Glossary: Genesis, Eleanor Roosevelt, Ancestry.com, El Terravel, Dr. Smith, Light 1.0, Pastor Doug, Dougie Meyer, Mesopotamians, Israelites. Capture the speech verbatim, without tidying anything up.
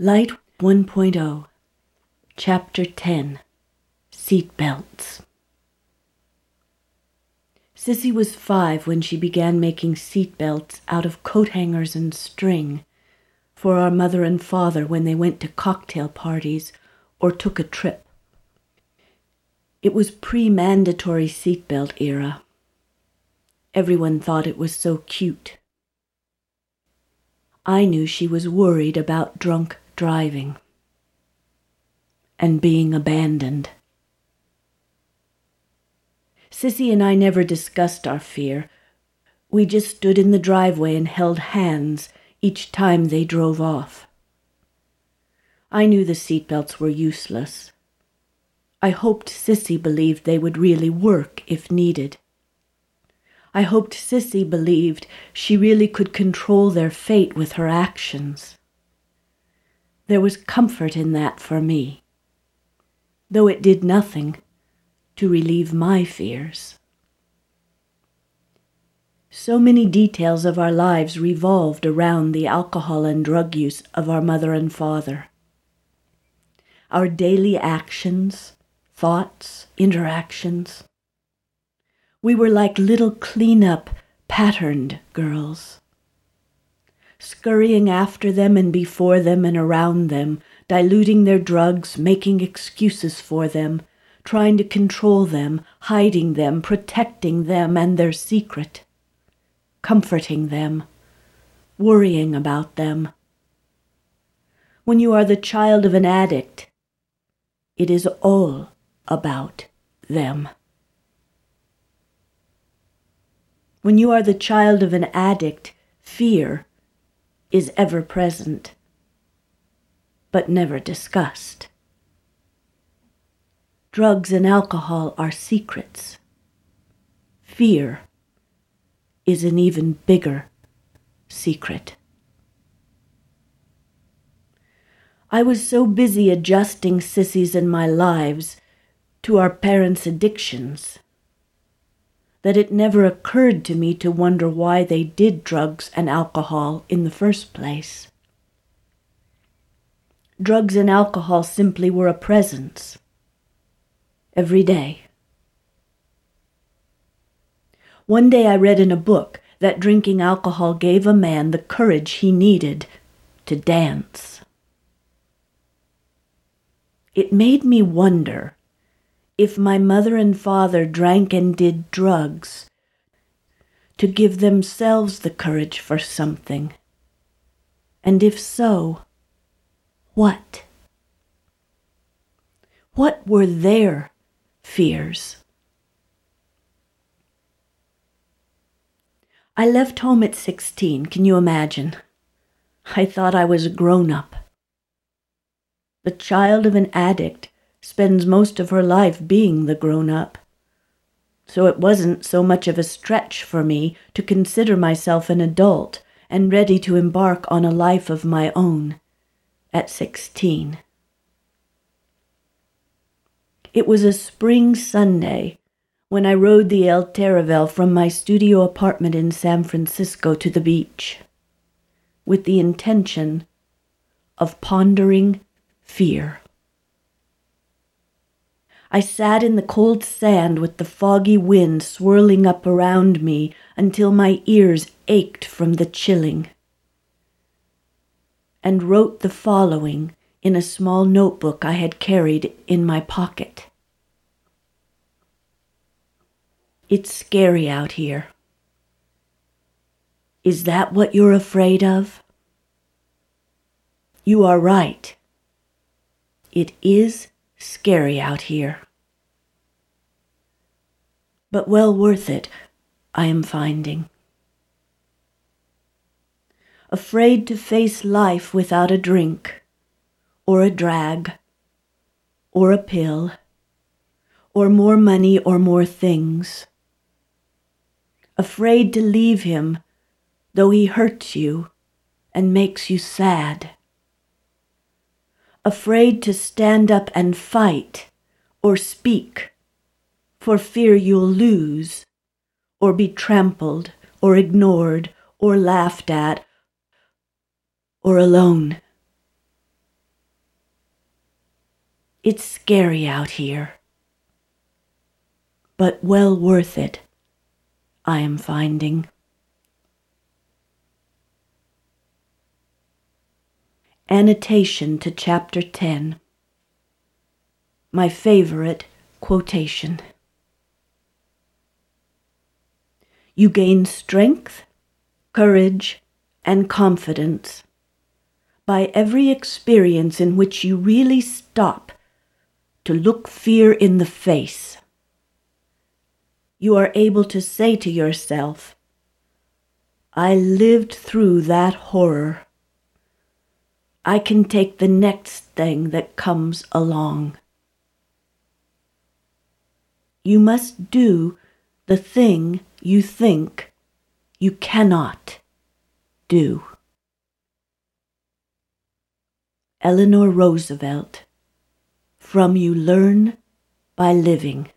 Light one point oh, Chapter ten, Seat Belts. Sissy was five when she began making seat belts out of coat hangers and string for our mother and father when they went to cocktail parties or took a trip. It was pre-mandatory seat belt era. Everyone thought it was so cute. I knew she was worried about drunk driving and being abandoned. Sissy and I never discussed our fear. We just stood in the driveway and held hands each time they drove off. I knew the seatbelts were useless. I hoped Sissy believed they would really work if needed. I hoped Sissy believed she really could control their fate with her actions. There was comfort in that for me, though it did nothing to relieve my fears. So many details of our lives revolved around the alcohol and drug use of our mother and father. Our daily actions, thoughts, interactions. We were like little clean-up, patterned girls, scurrying after them and before them and around them, diluting their drugs, making excuses for them, trying to control them, hiding them, protecting them and their secret, comforting them, worrying about them. When you are the child of an addict, it is all about them. When you are the child of an addict, fear is ever present, but never discussed. Drugs and alcohol are secrets. Fear is an even bigger secret. I was so busy adjusting Sissy's and my lives to our parents' addictions that it never occurred to me to wonder why they did drugs and alcohol in the first place. Drugs and alcohol simply were a presence, every day. One day I read in a book that drinking alcohol gave a man the courage he needed to dance. It made me wonder if my mother and father drank and did drugs to give themselves the courage for something, and if so, what? What were their fears? I left home at sixteen, can you imagine? I thought I was a grown-up. The child of an addict spends most of her life being the grown-up. So it wasn't so much of a stretch for me to consider myself an adult and ready to embark on a life of my own at sixteen. It was a spring Sunday when I rode the El Terravel from my studio apartment in San Francisco to the beach with the intention of pondering fear. I sat in the cold sand with the foggy wind swirling up around me until my ears ached from the chilling, and wrote the following in a small notebook I had carried in my pocket. It's scary out here. Is that what you're afraid of? You are right. It is scary out here, but well worth it, I am finding. Afraid to face life without a drink, or a drag, or a pill, or more money or more things. Afraid to leave him, though he hurts you and makes you sad. Afraid to stand up and fight or speak for fear you'll lose or be trampled or ignored or laughed at or alone. It's scary out here, but well worth it, I am finding. Annotation to Chapter ten. My favorite quotation. You gain strength, courage, and confidence by every experience in which you really stop to look fear in the face. You are able to say to yourself, I lived through that horror. I can take the next thing that comes along. You must do the thing you think you cannot do. Eleanor Roosevelt, From You Learn by Living.